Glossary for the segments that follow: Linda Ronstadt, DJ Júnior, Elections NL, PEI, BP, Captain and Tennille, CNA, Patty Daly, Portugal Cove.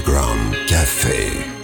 Underground Café.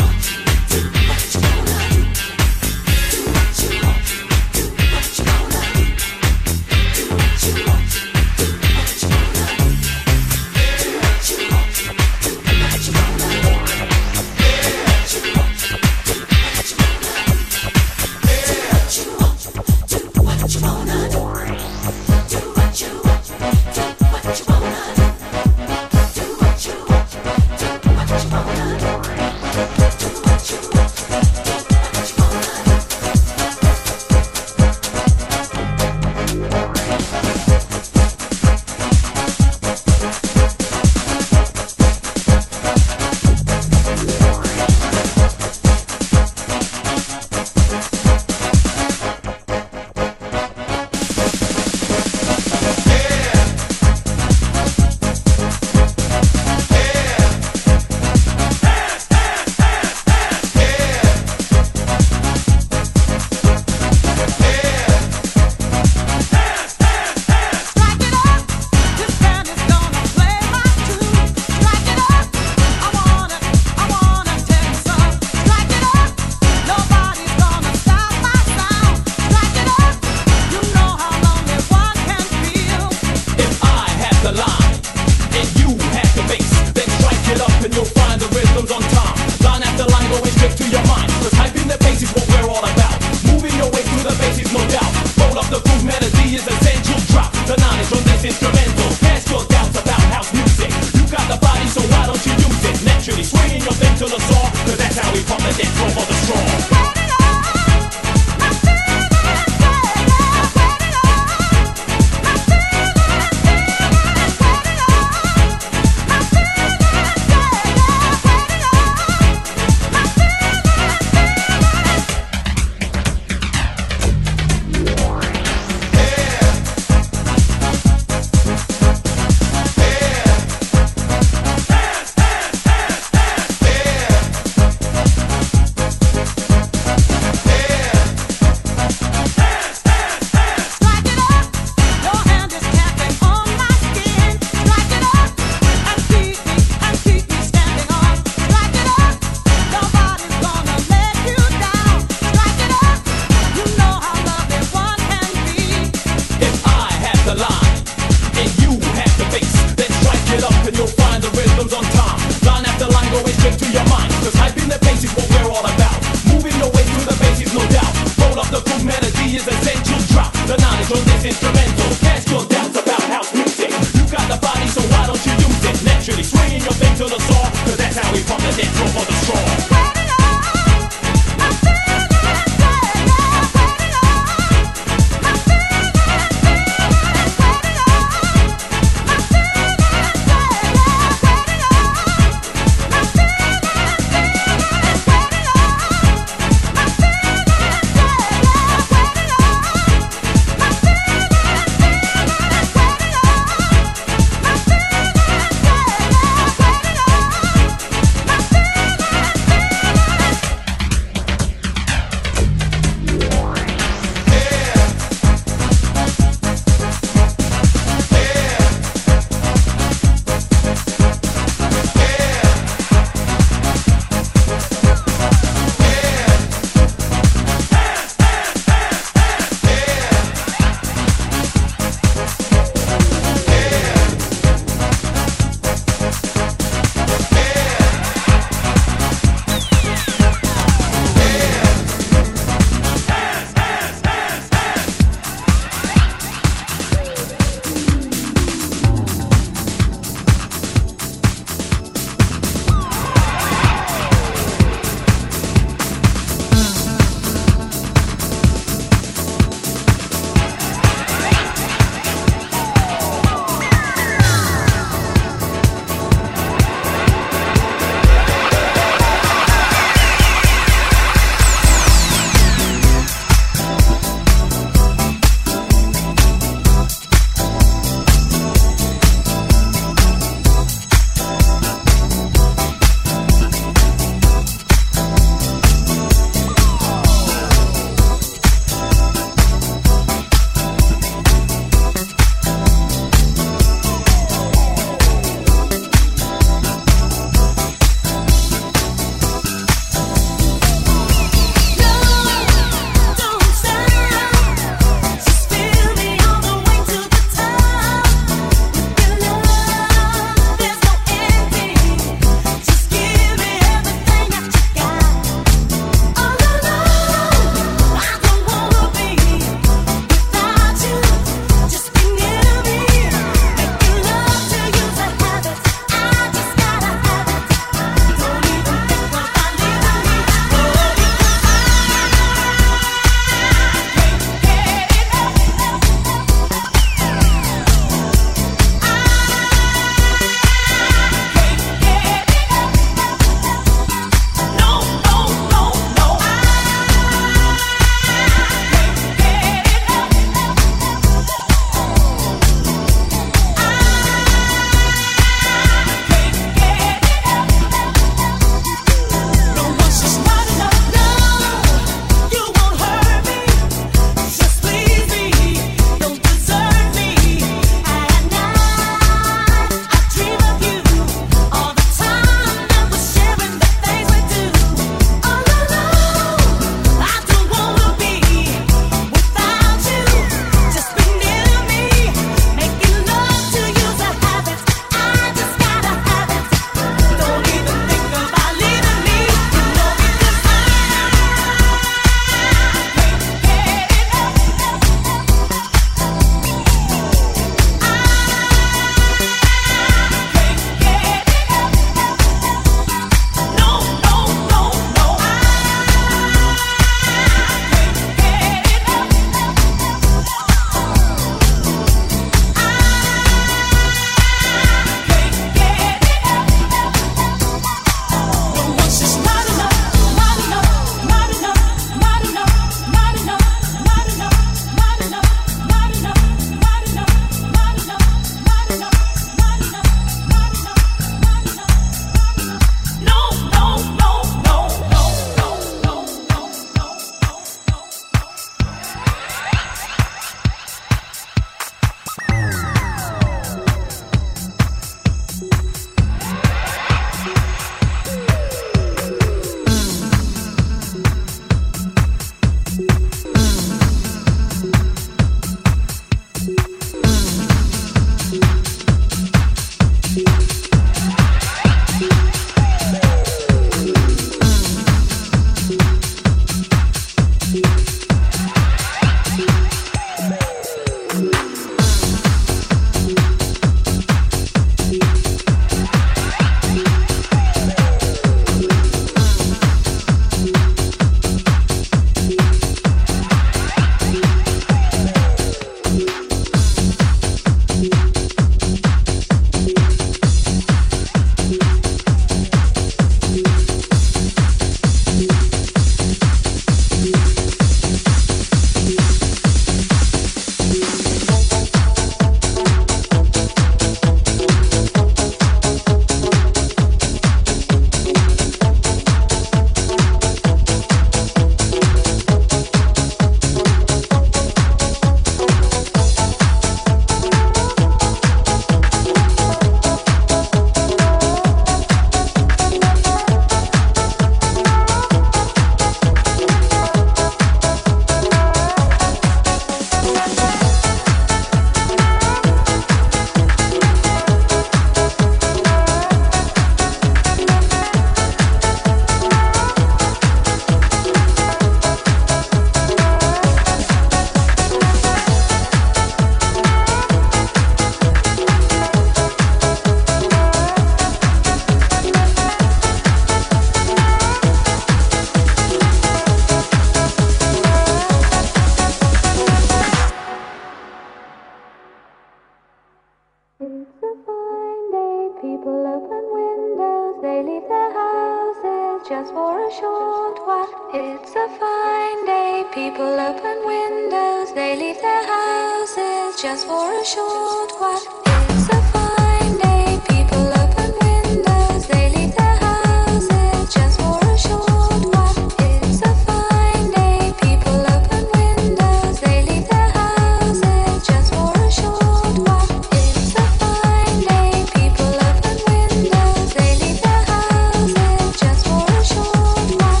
short while. It's a fine day. People open windows. They leave their houses just for a short while. It's a fine day. People open windows. They leave their houses just for a short while. It's a fine day. People open windows. They leave their houses just for a short while. It's a fine day. People open windows. They leave their houses just for a short while.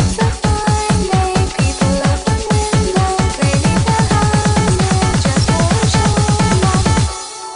It's a fine day. People open windows. They leave their houses just for a short while.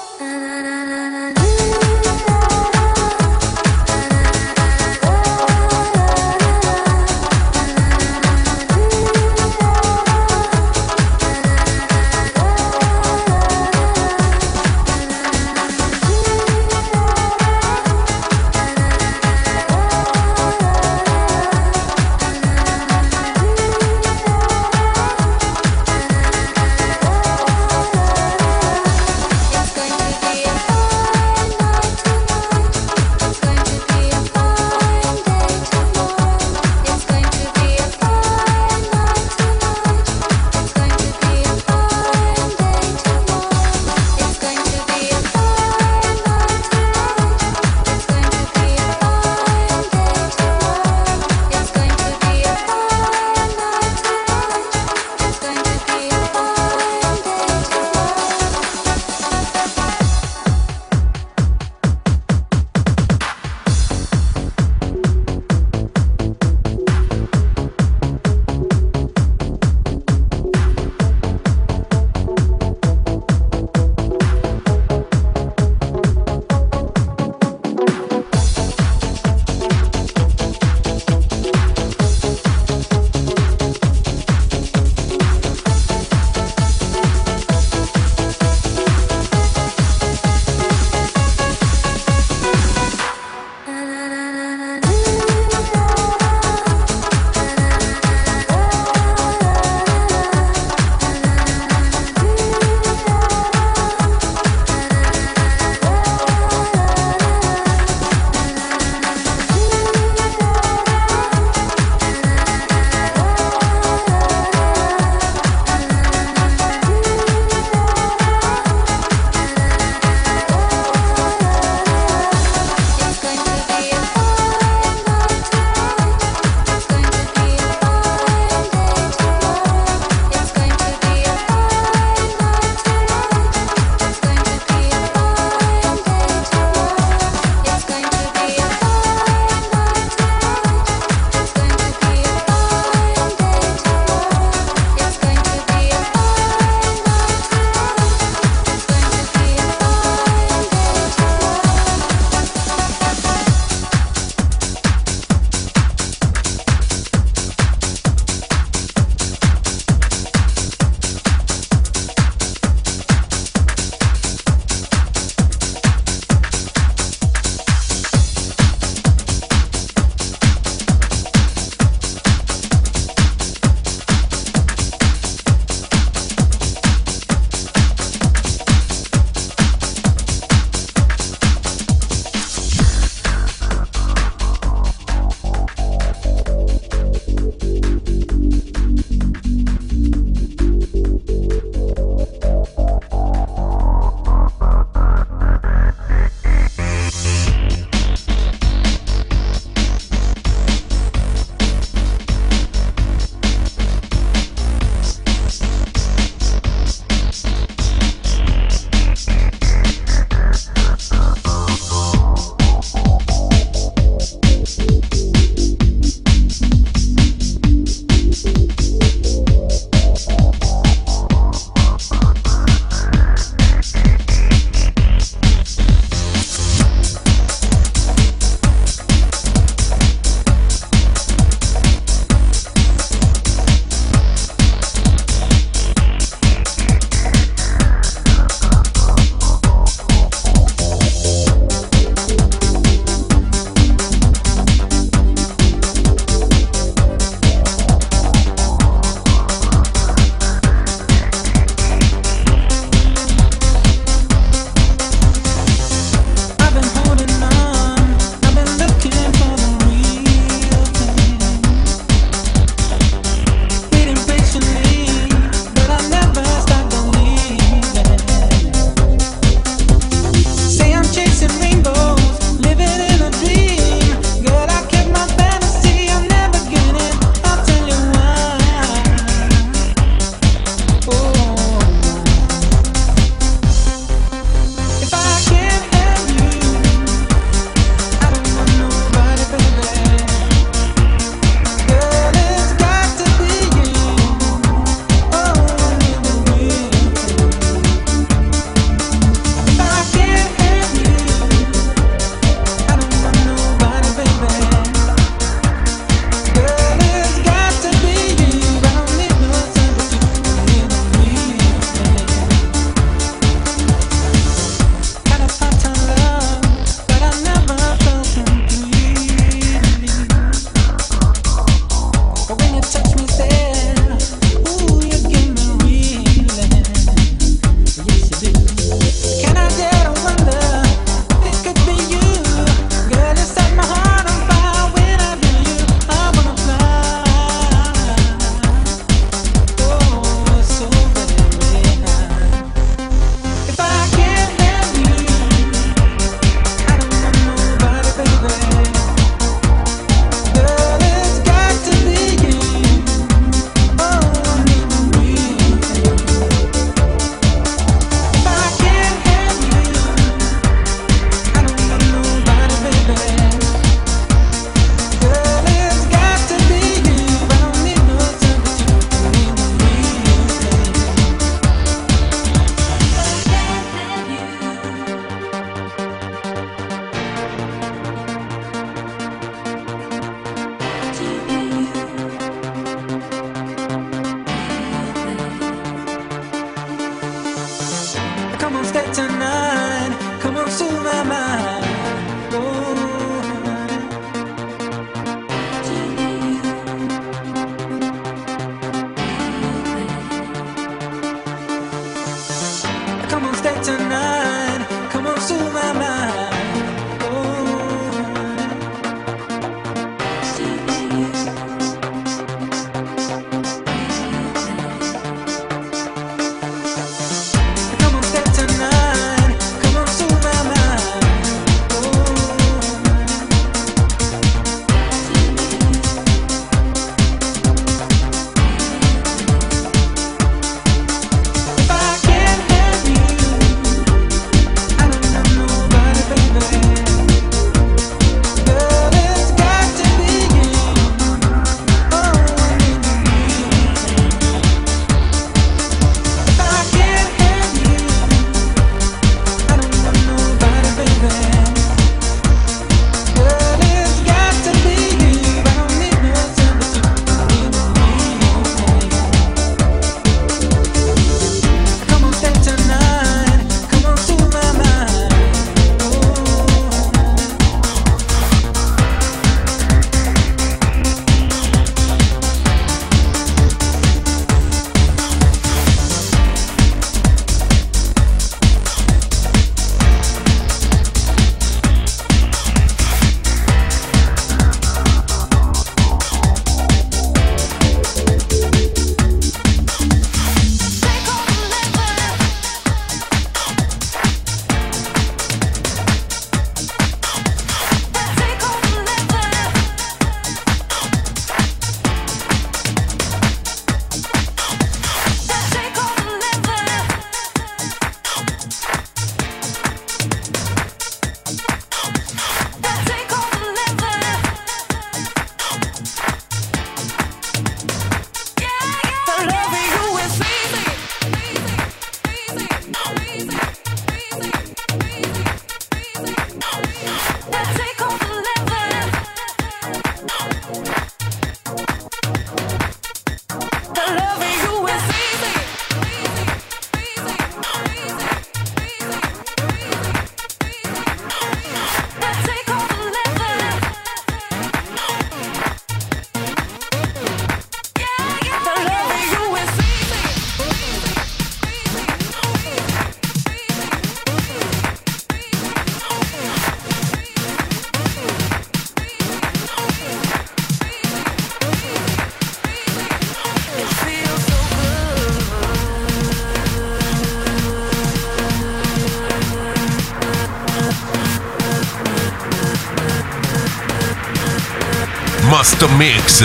Master Mix,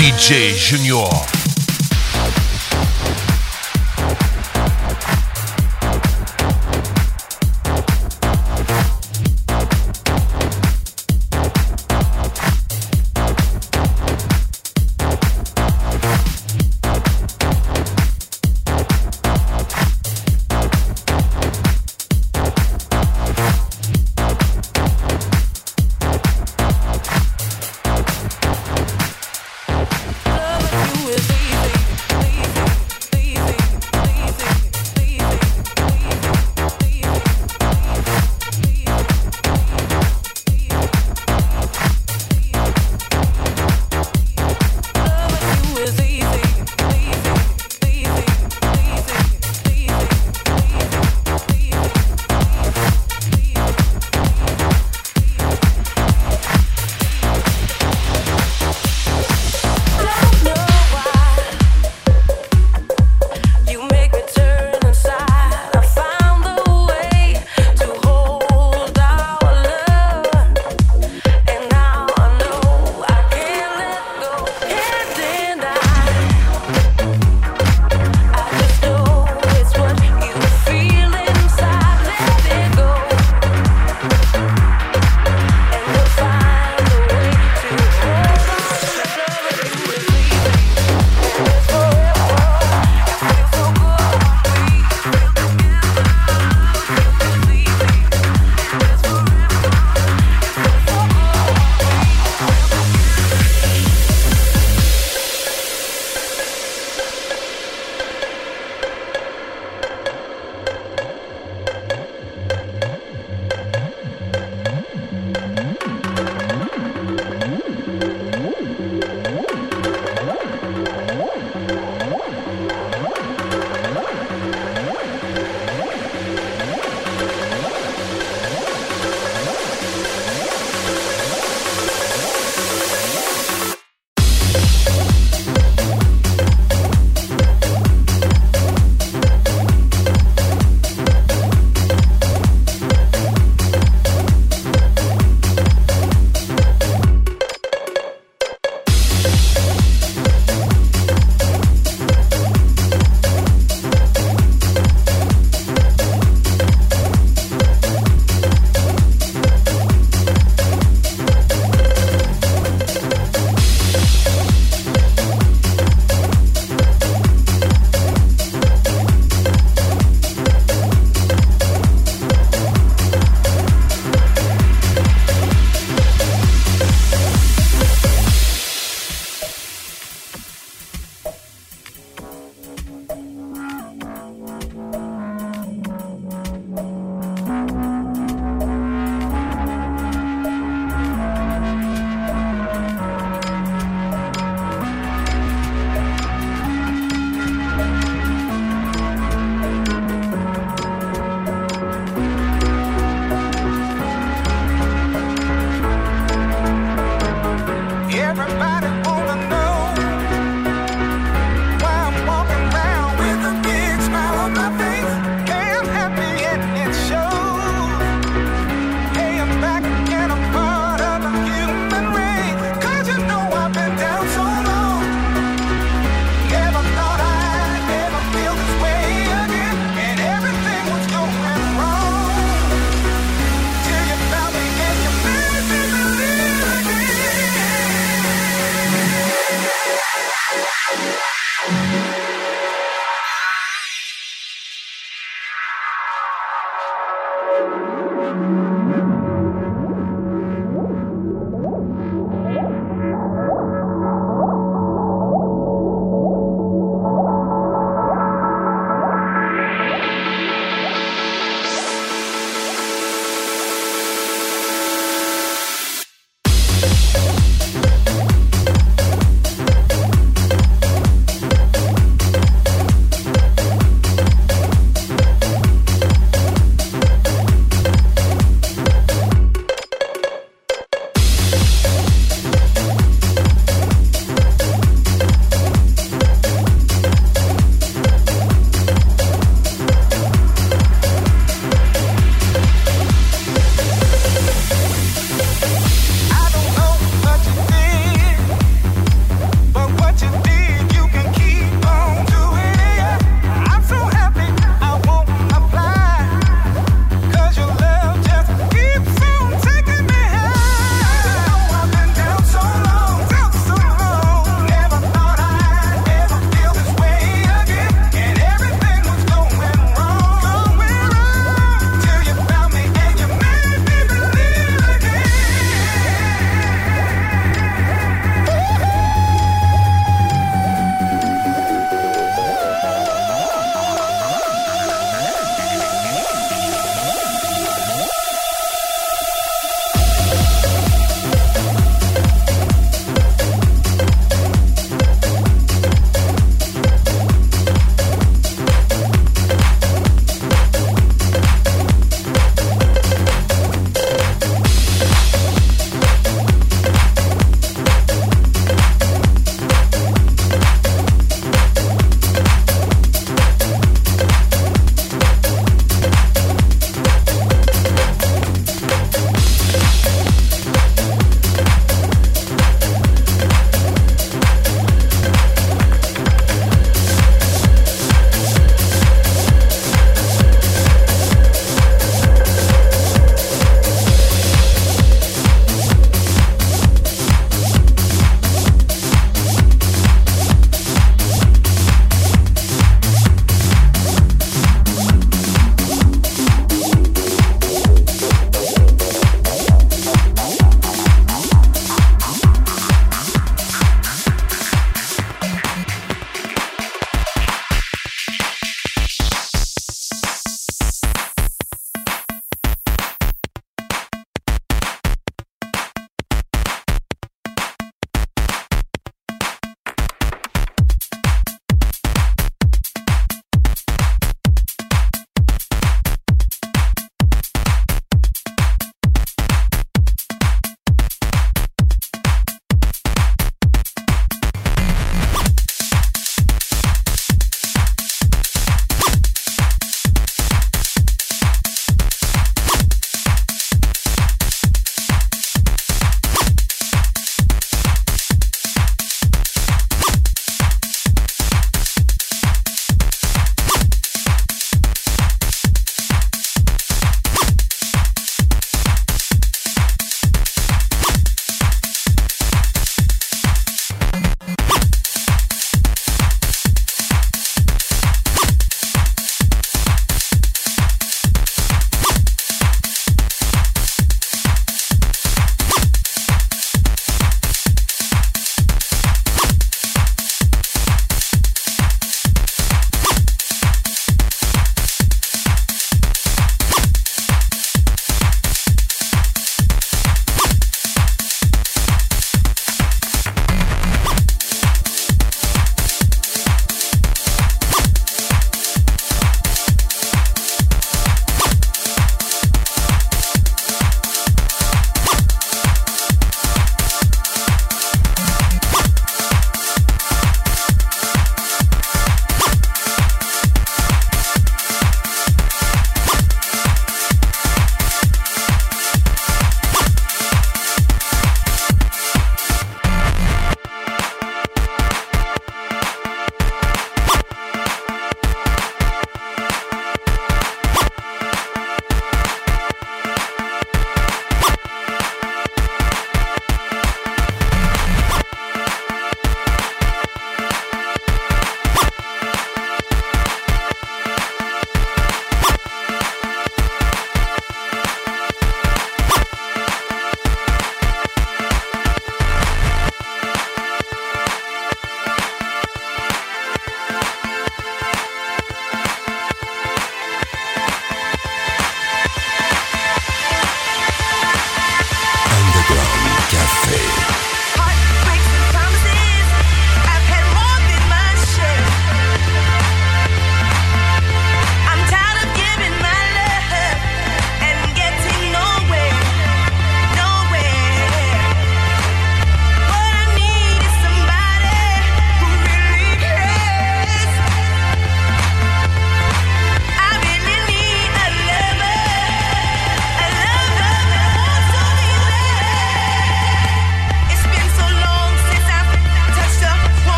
DJ Júnior. With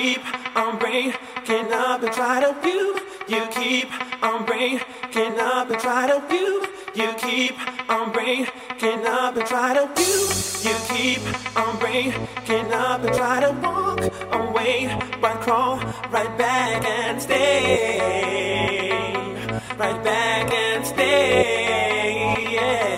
keep on breaking up and try to view. You keep on breaking up and try to view. You keep on breaking up and try to view. You keep on breaking up and try to walk away, but crawl right back and stay. Right back and stay. Yeah.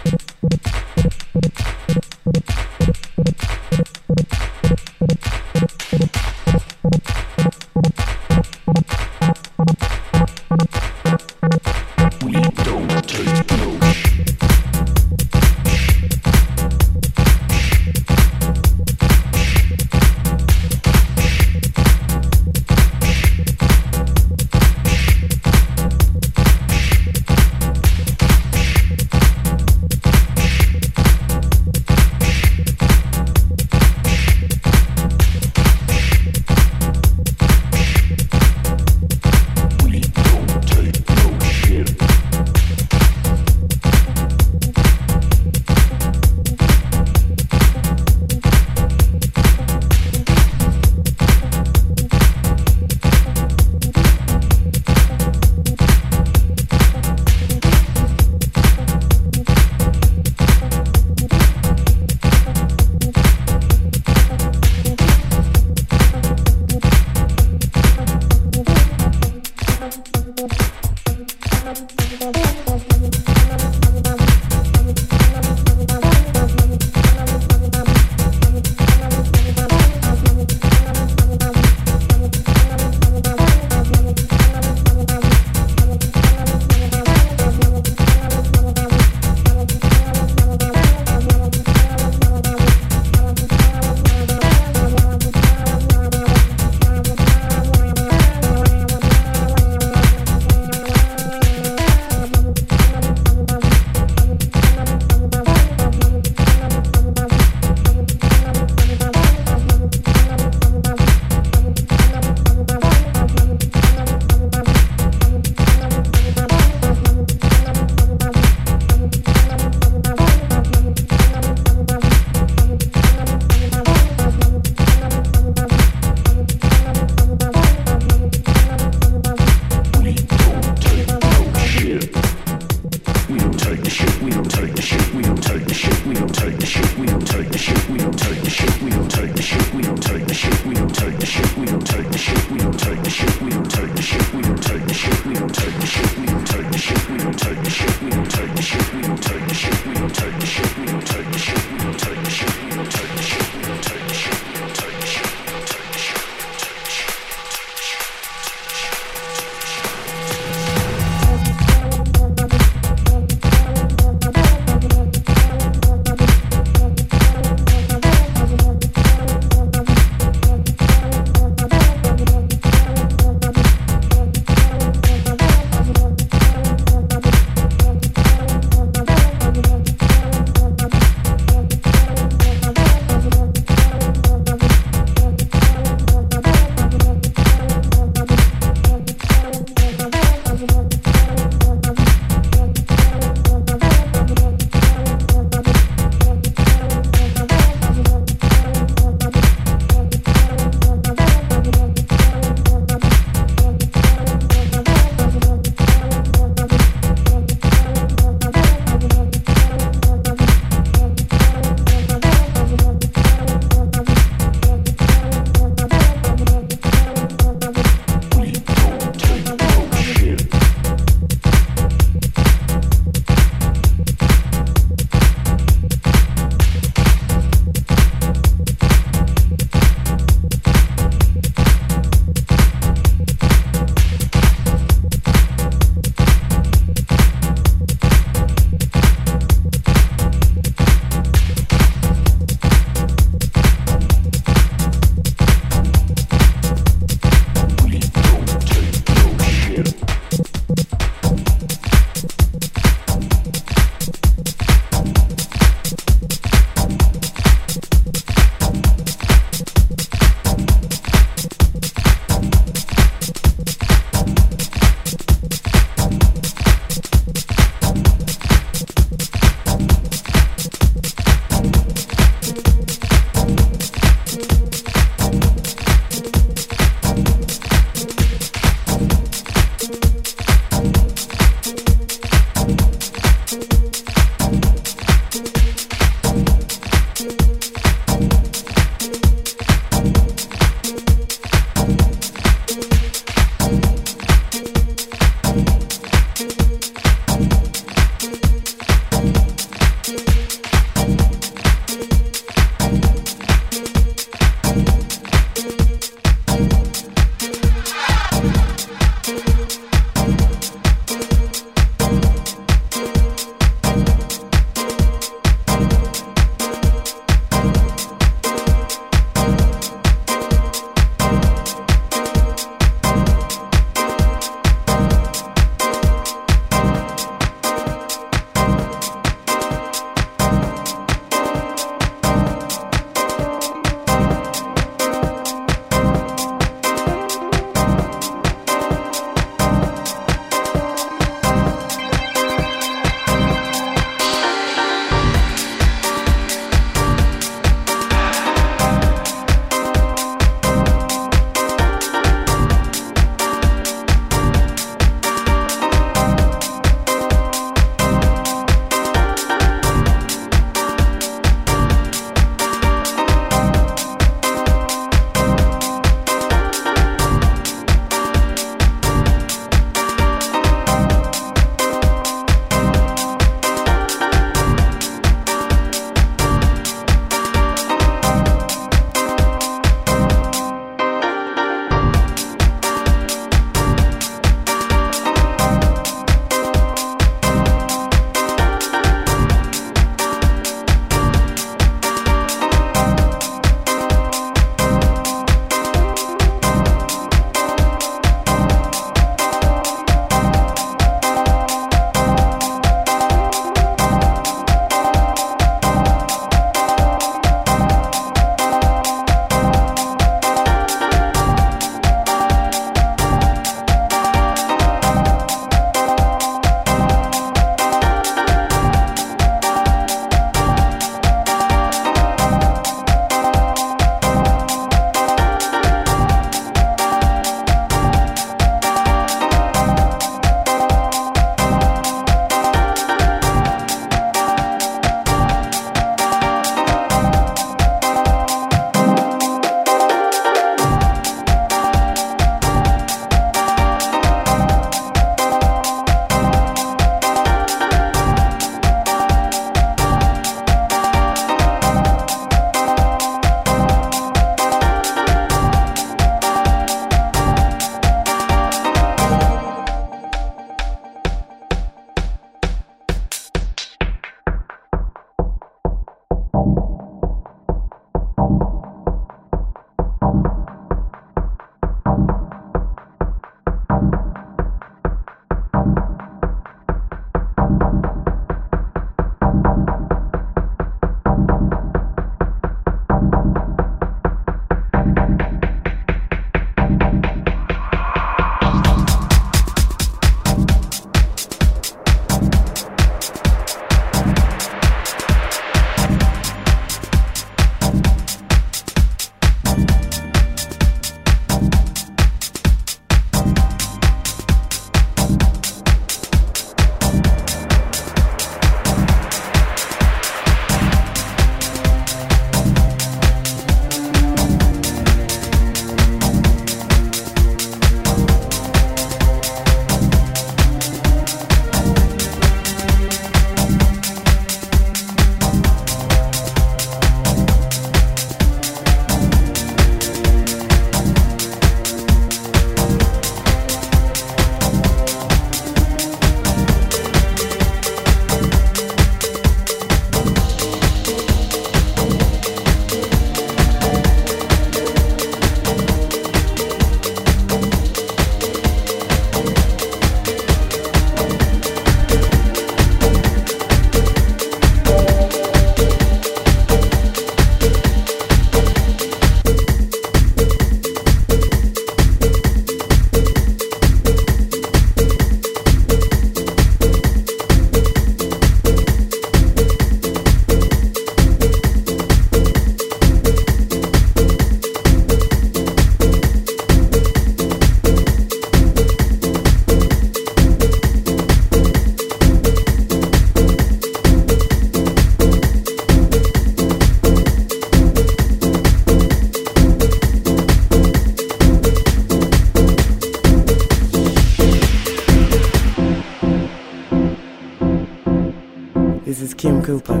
It's Kim Cooper.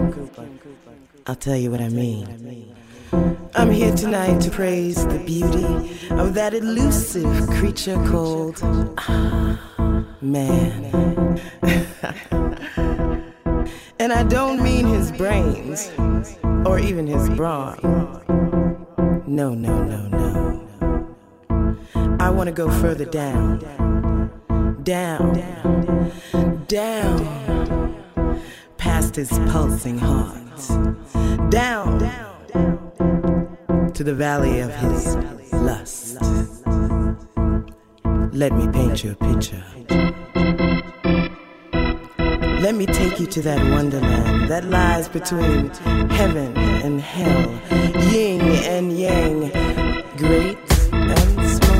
I'll tell you what I mean. I'm here tonight to praise the beauty of that elusive creature called man. And I don't mean his brains or even his brawn. No, no, no, no. I want to go further down. Down. Down. Past his pulsing heart. Down. To the valley of his lust. Let me paint you a picture. Let me take you to that wonderland that lies between heaven and hell, yin and yang, great and small.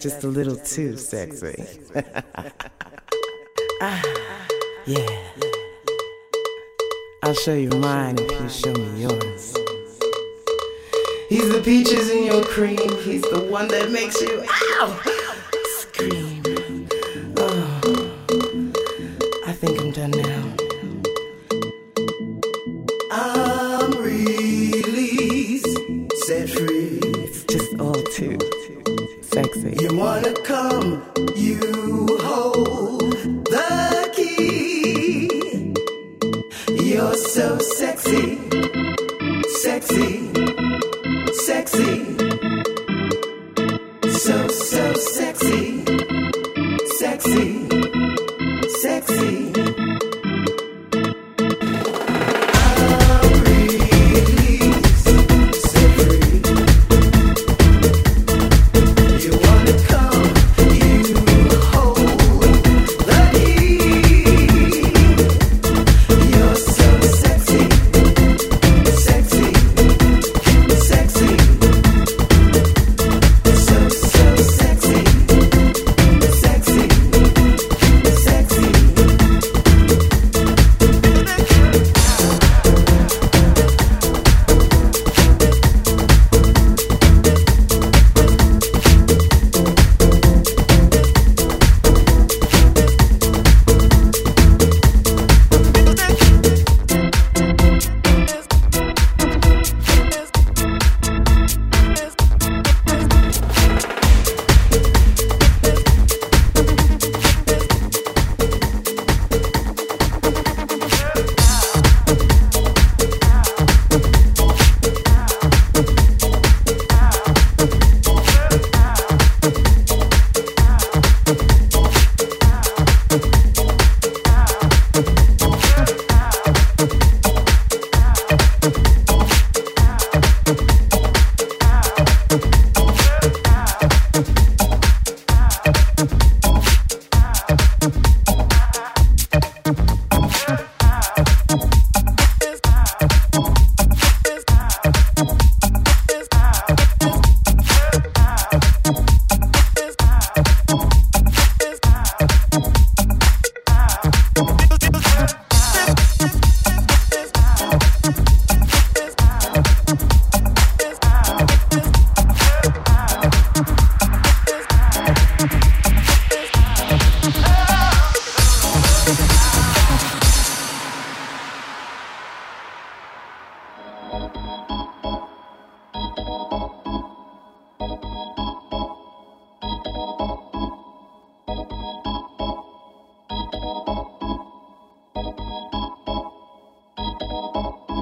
Just a little too sexy. Yeah. I'll show you mine if you show me yours. He's the peaches in your cream. He's the one that makes you ow, scream. Oh, I think I'm done now. I'm released, set free. It's just all too sexy. You wanna come, you hold the key. You're so sexy, sexy, sexy. So, so sexy, sexy, sexy.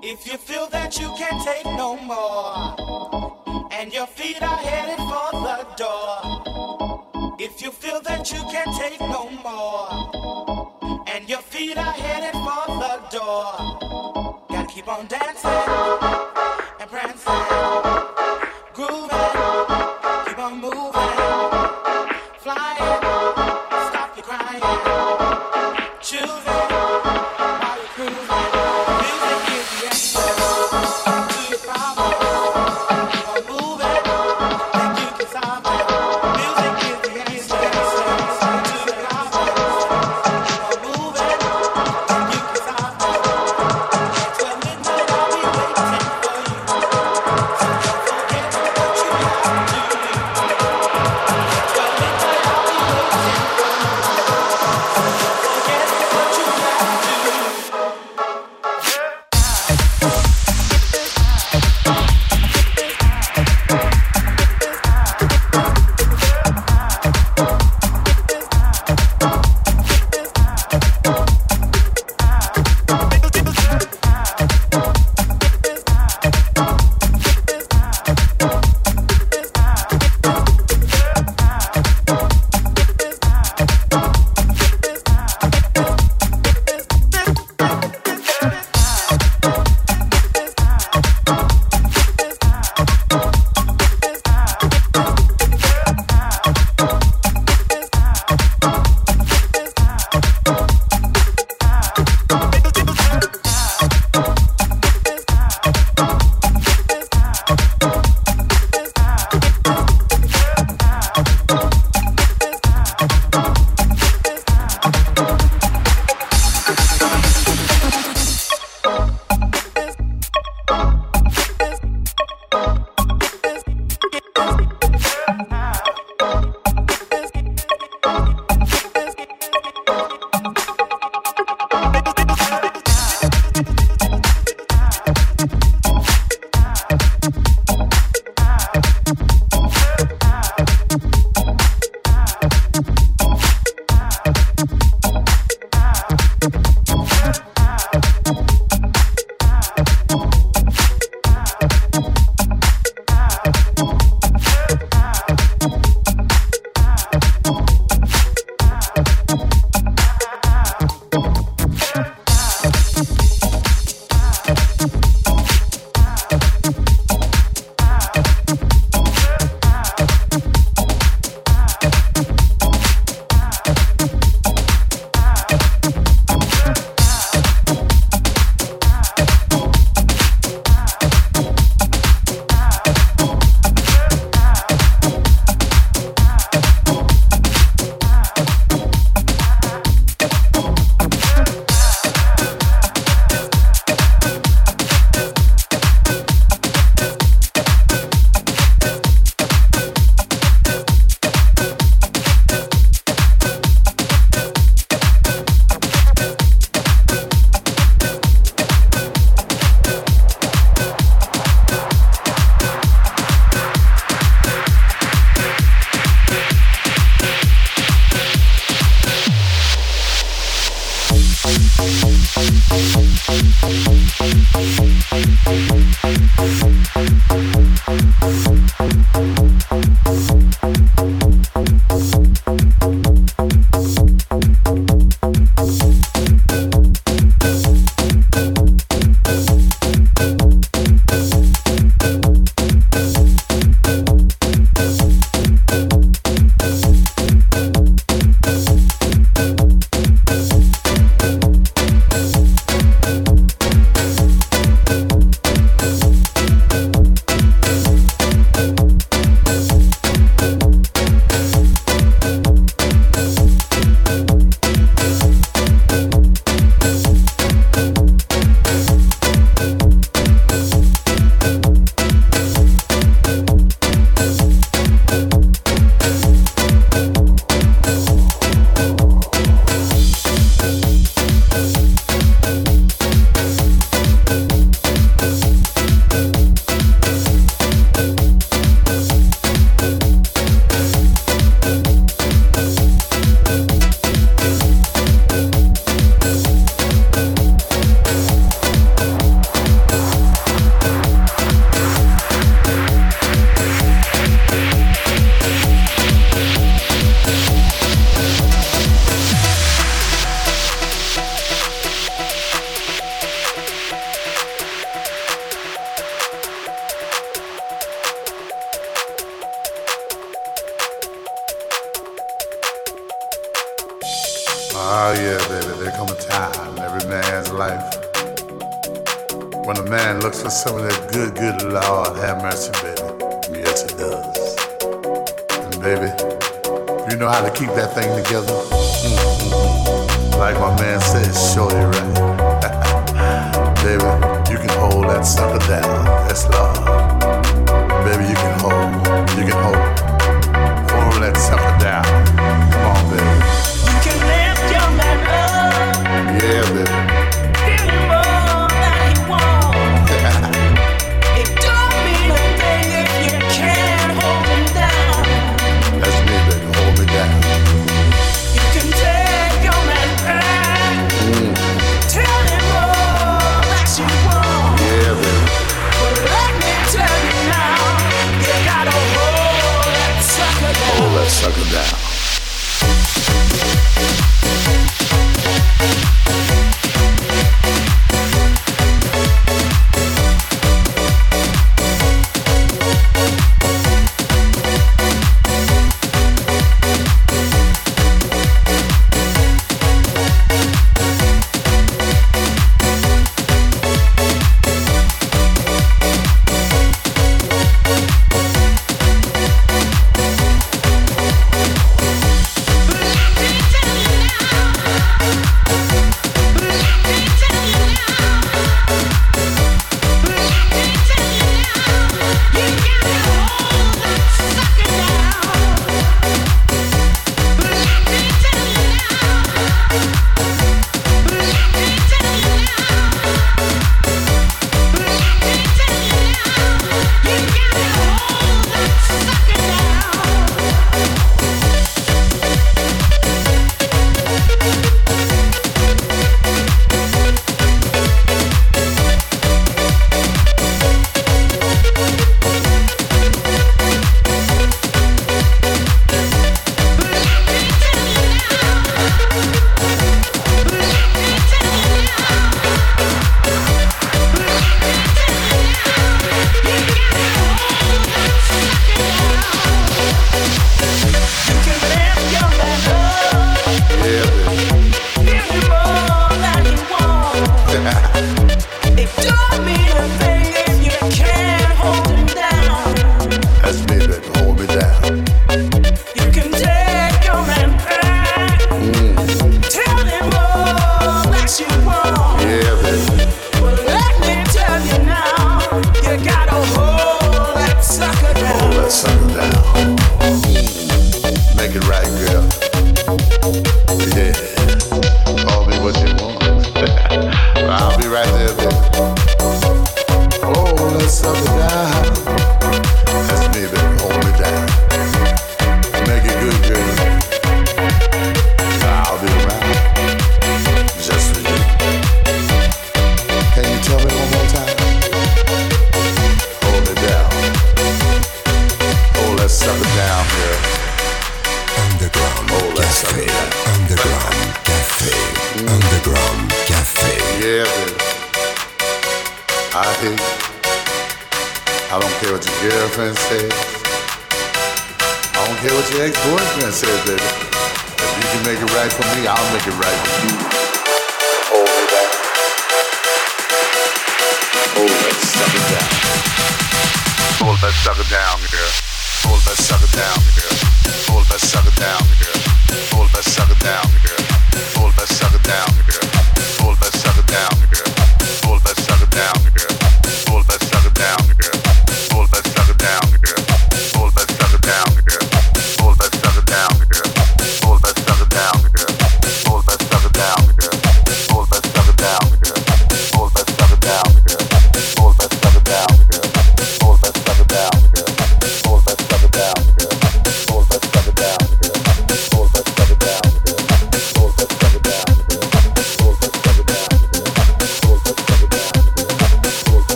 If you feel that you can't take no more, and your feet are headed for the door. If you feel that you can't take no more, and your feet are headed for the door. Gotta keep on dancing and prancing, grooving, keep on moving, flying, stop your crying, choosing. and looks for some of that good, good Lord have mercy, baby. Yes, it does. And baby, you know how to keep that thing together. Mm-hmm. Like my man says, shorty, right? Baby, you can hold that sucker down. That's love. Baby, you can hold that sucker down. Come on, baby. You can live your life. Yeah, baby. Suck it down.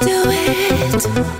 Do it. Bass,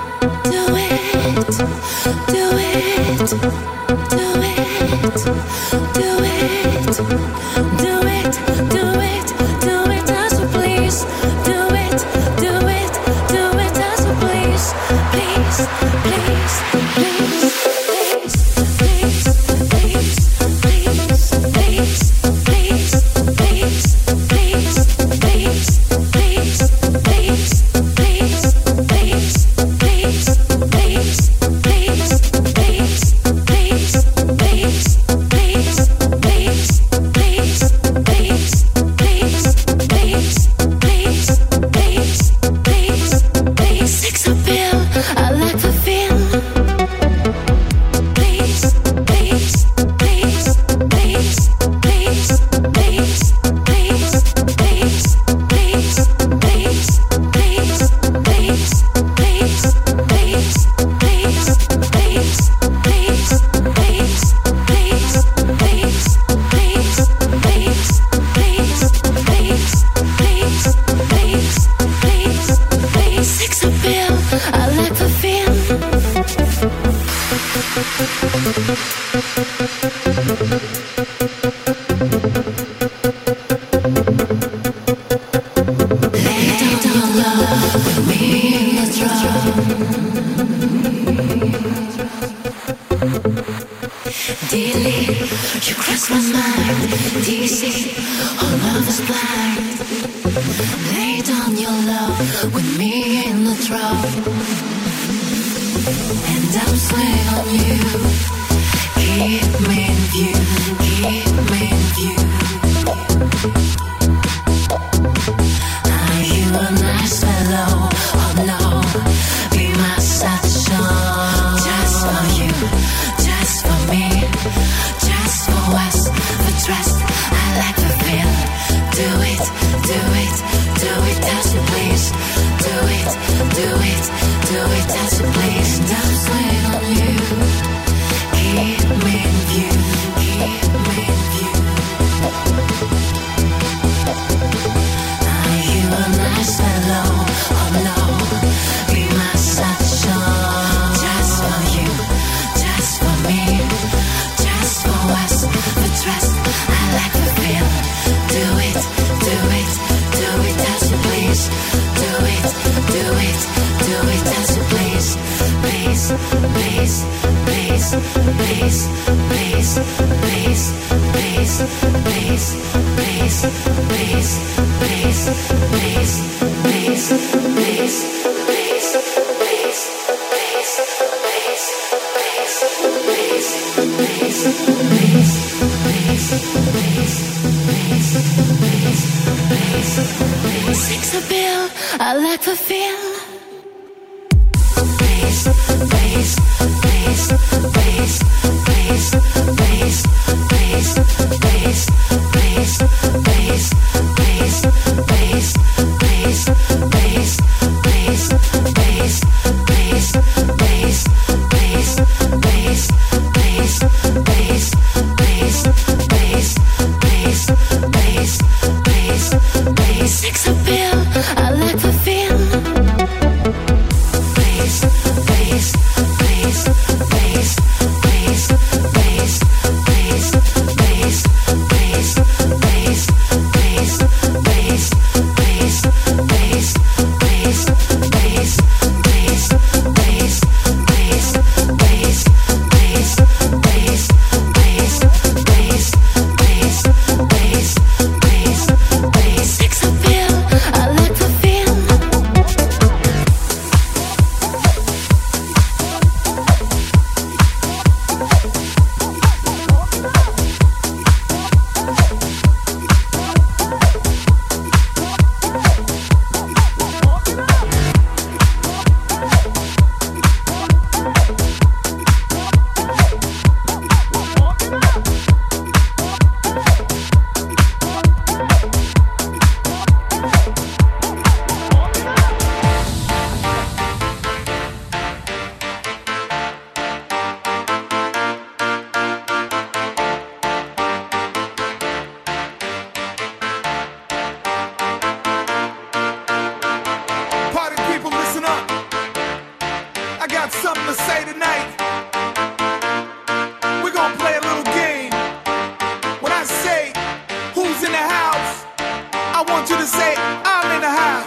something to say tonight. We're gonna play a little game. When I say who's in the house, I want you to say I'm in the house.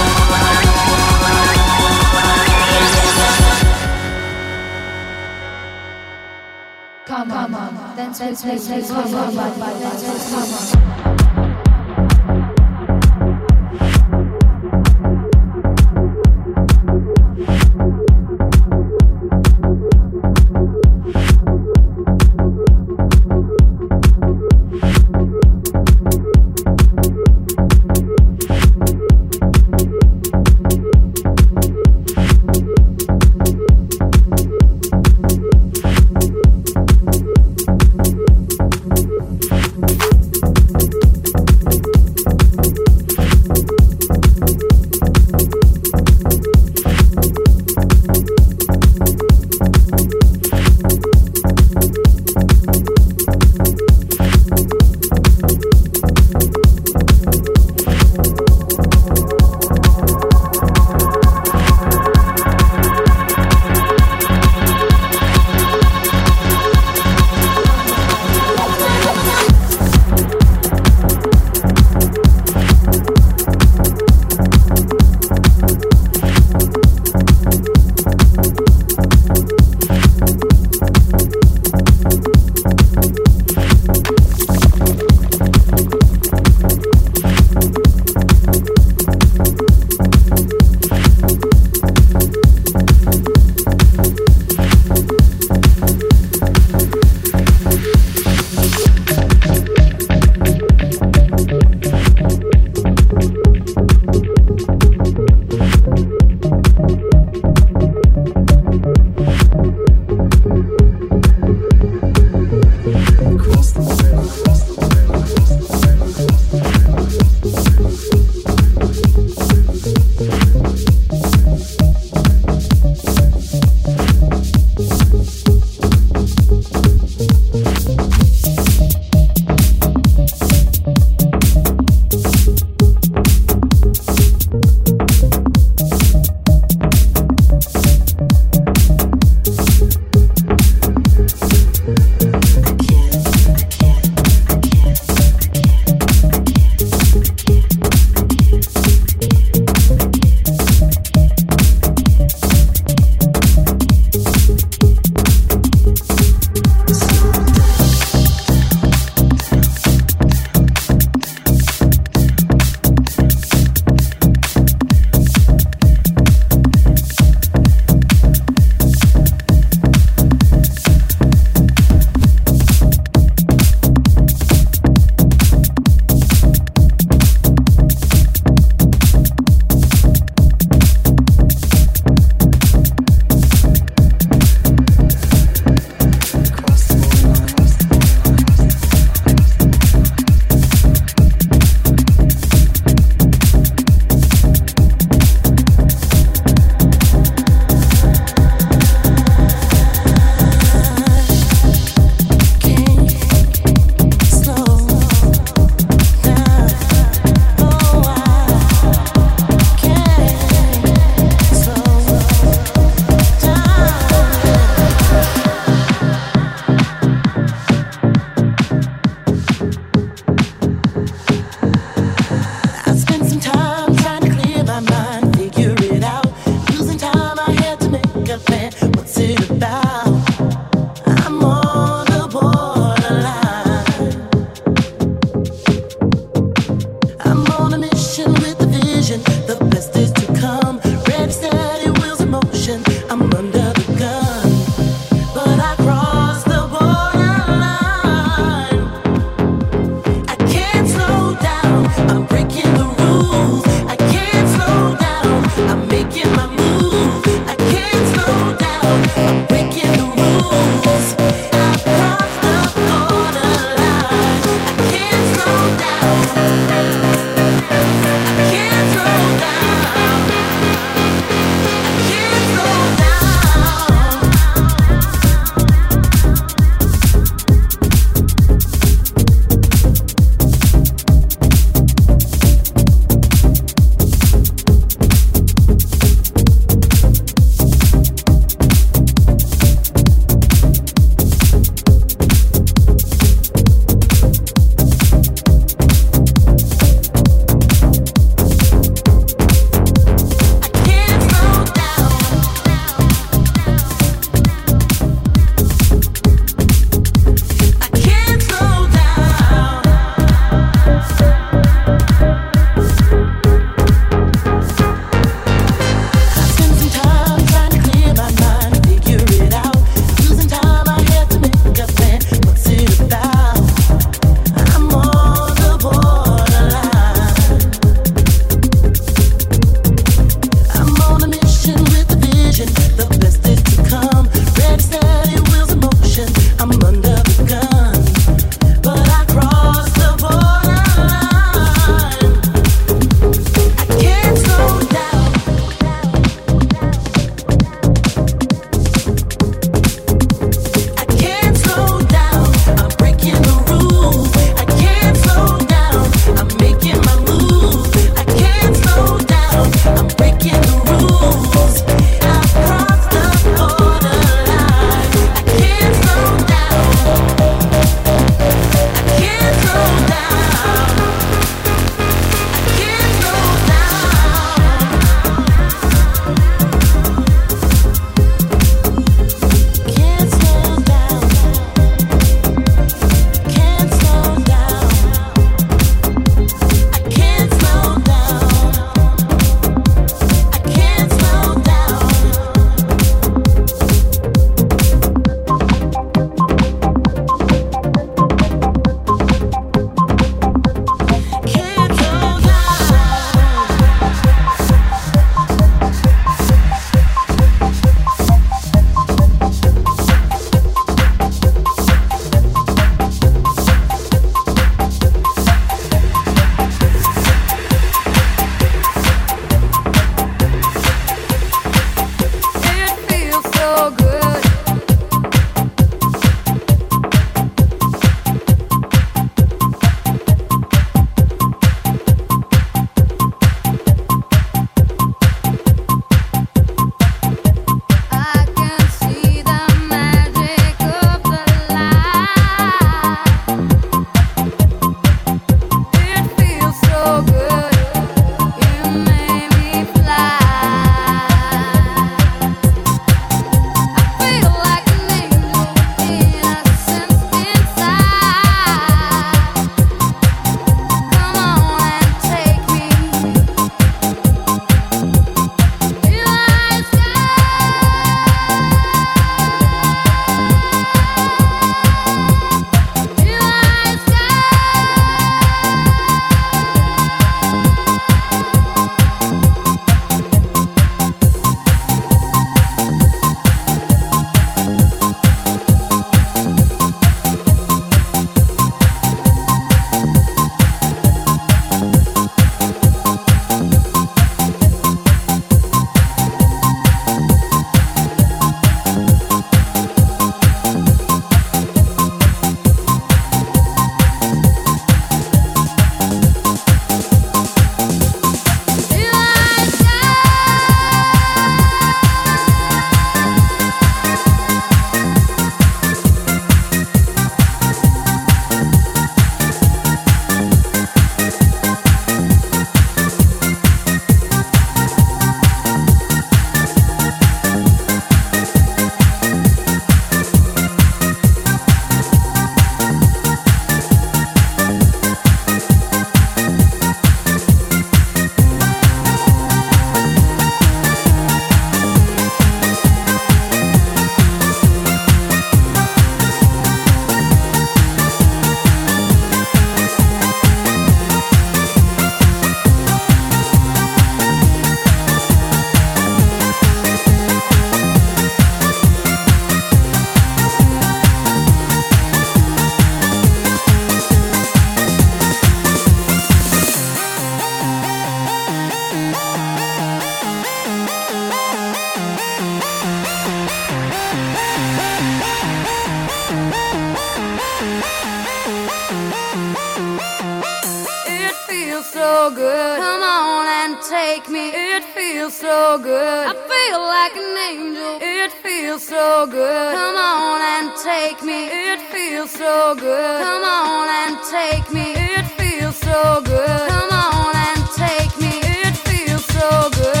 so good. Come on and take me. It feels so good. I feel like an angel. It feels so good. Come on and take me. It feels so good. Come on and take me. It feels so good. Come on and take me. It feels so good.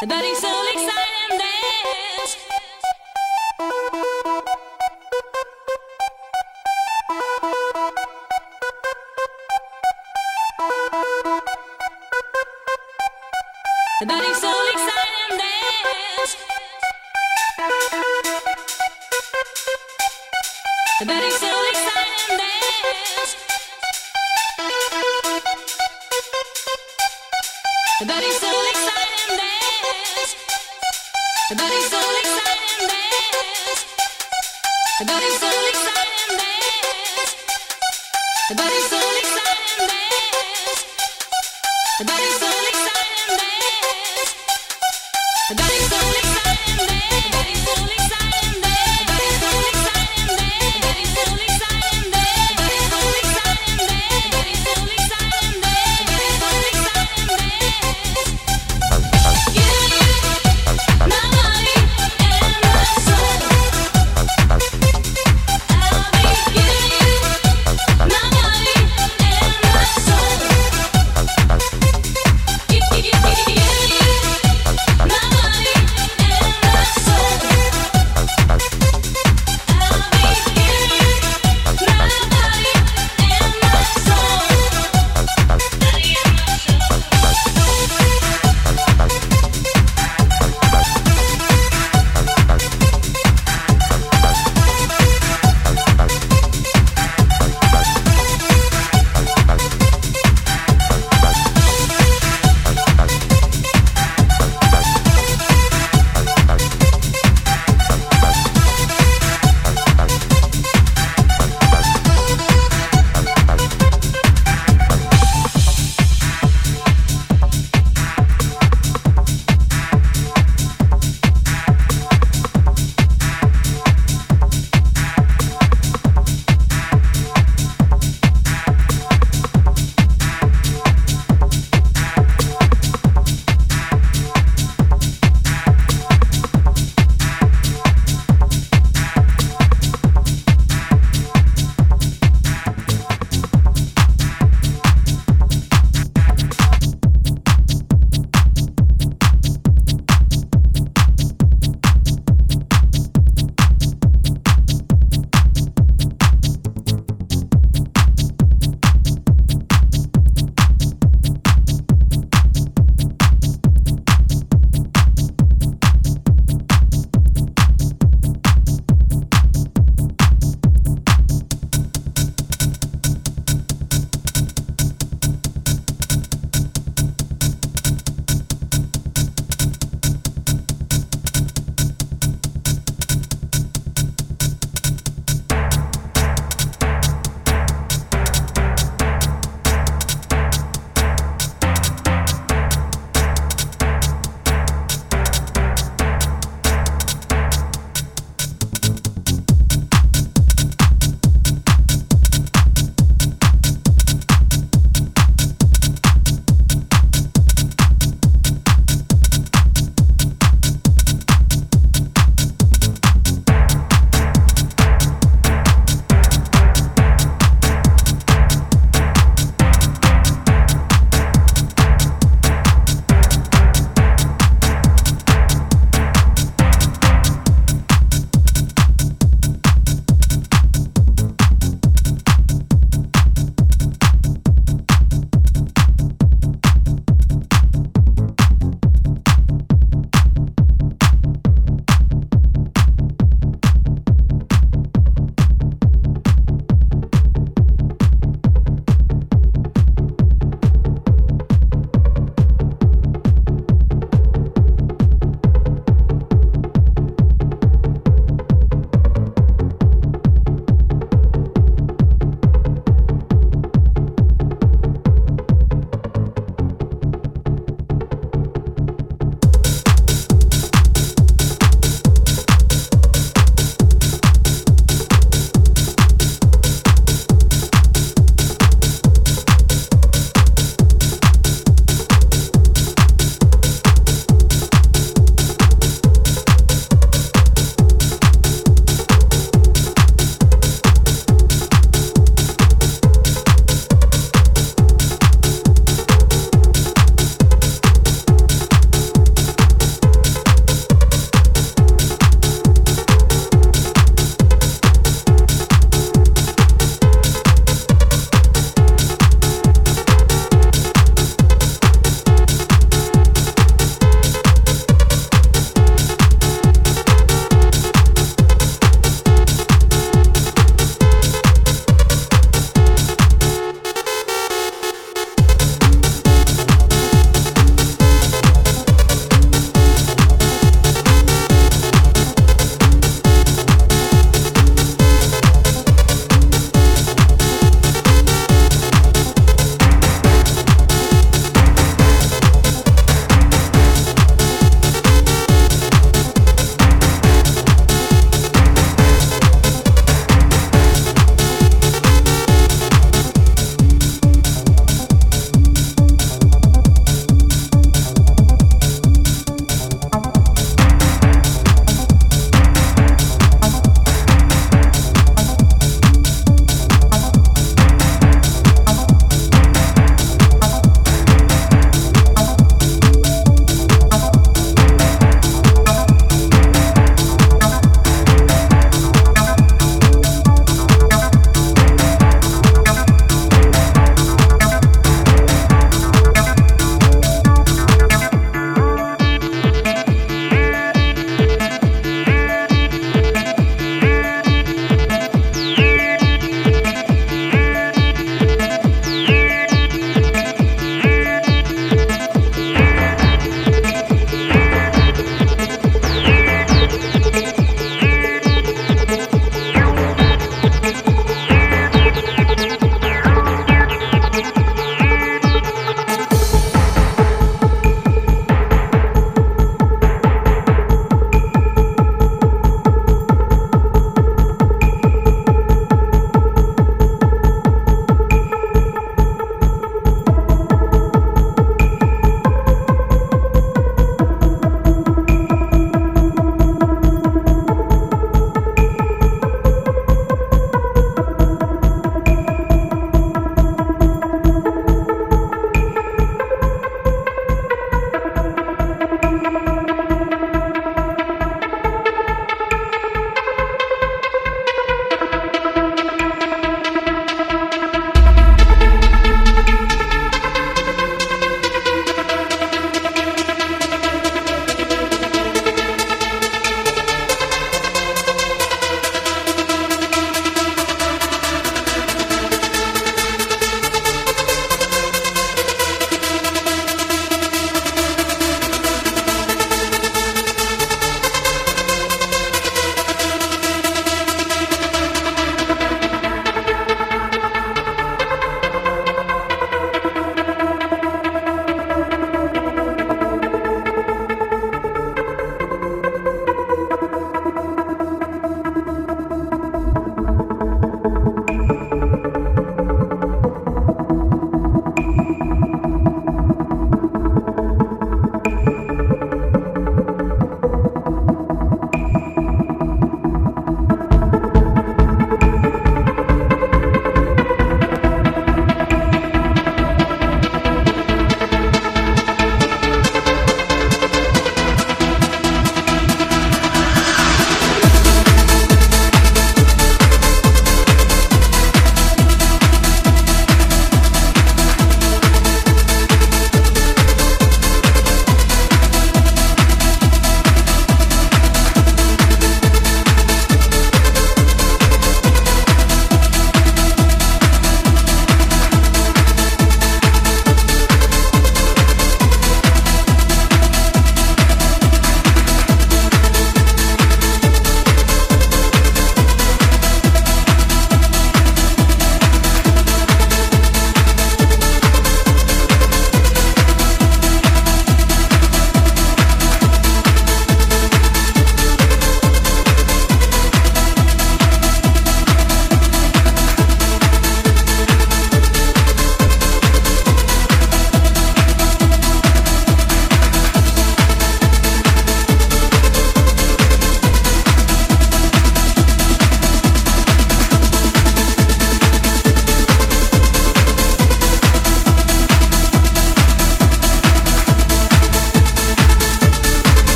Everybody so excited and dance. Everybody so excited and dance. Everybody so excited and dance. Everybody so excited. Everybody's so excited and dance. Everybody's so excited and dance. Everybody's so excited and dance. Everybody's so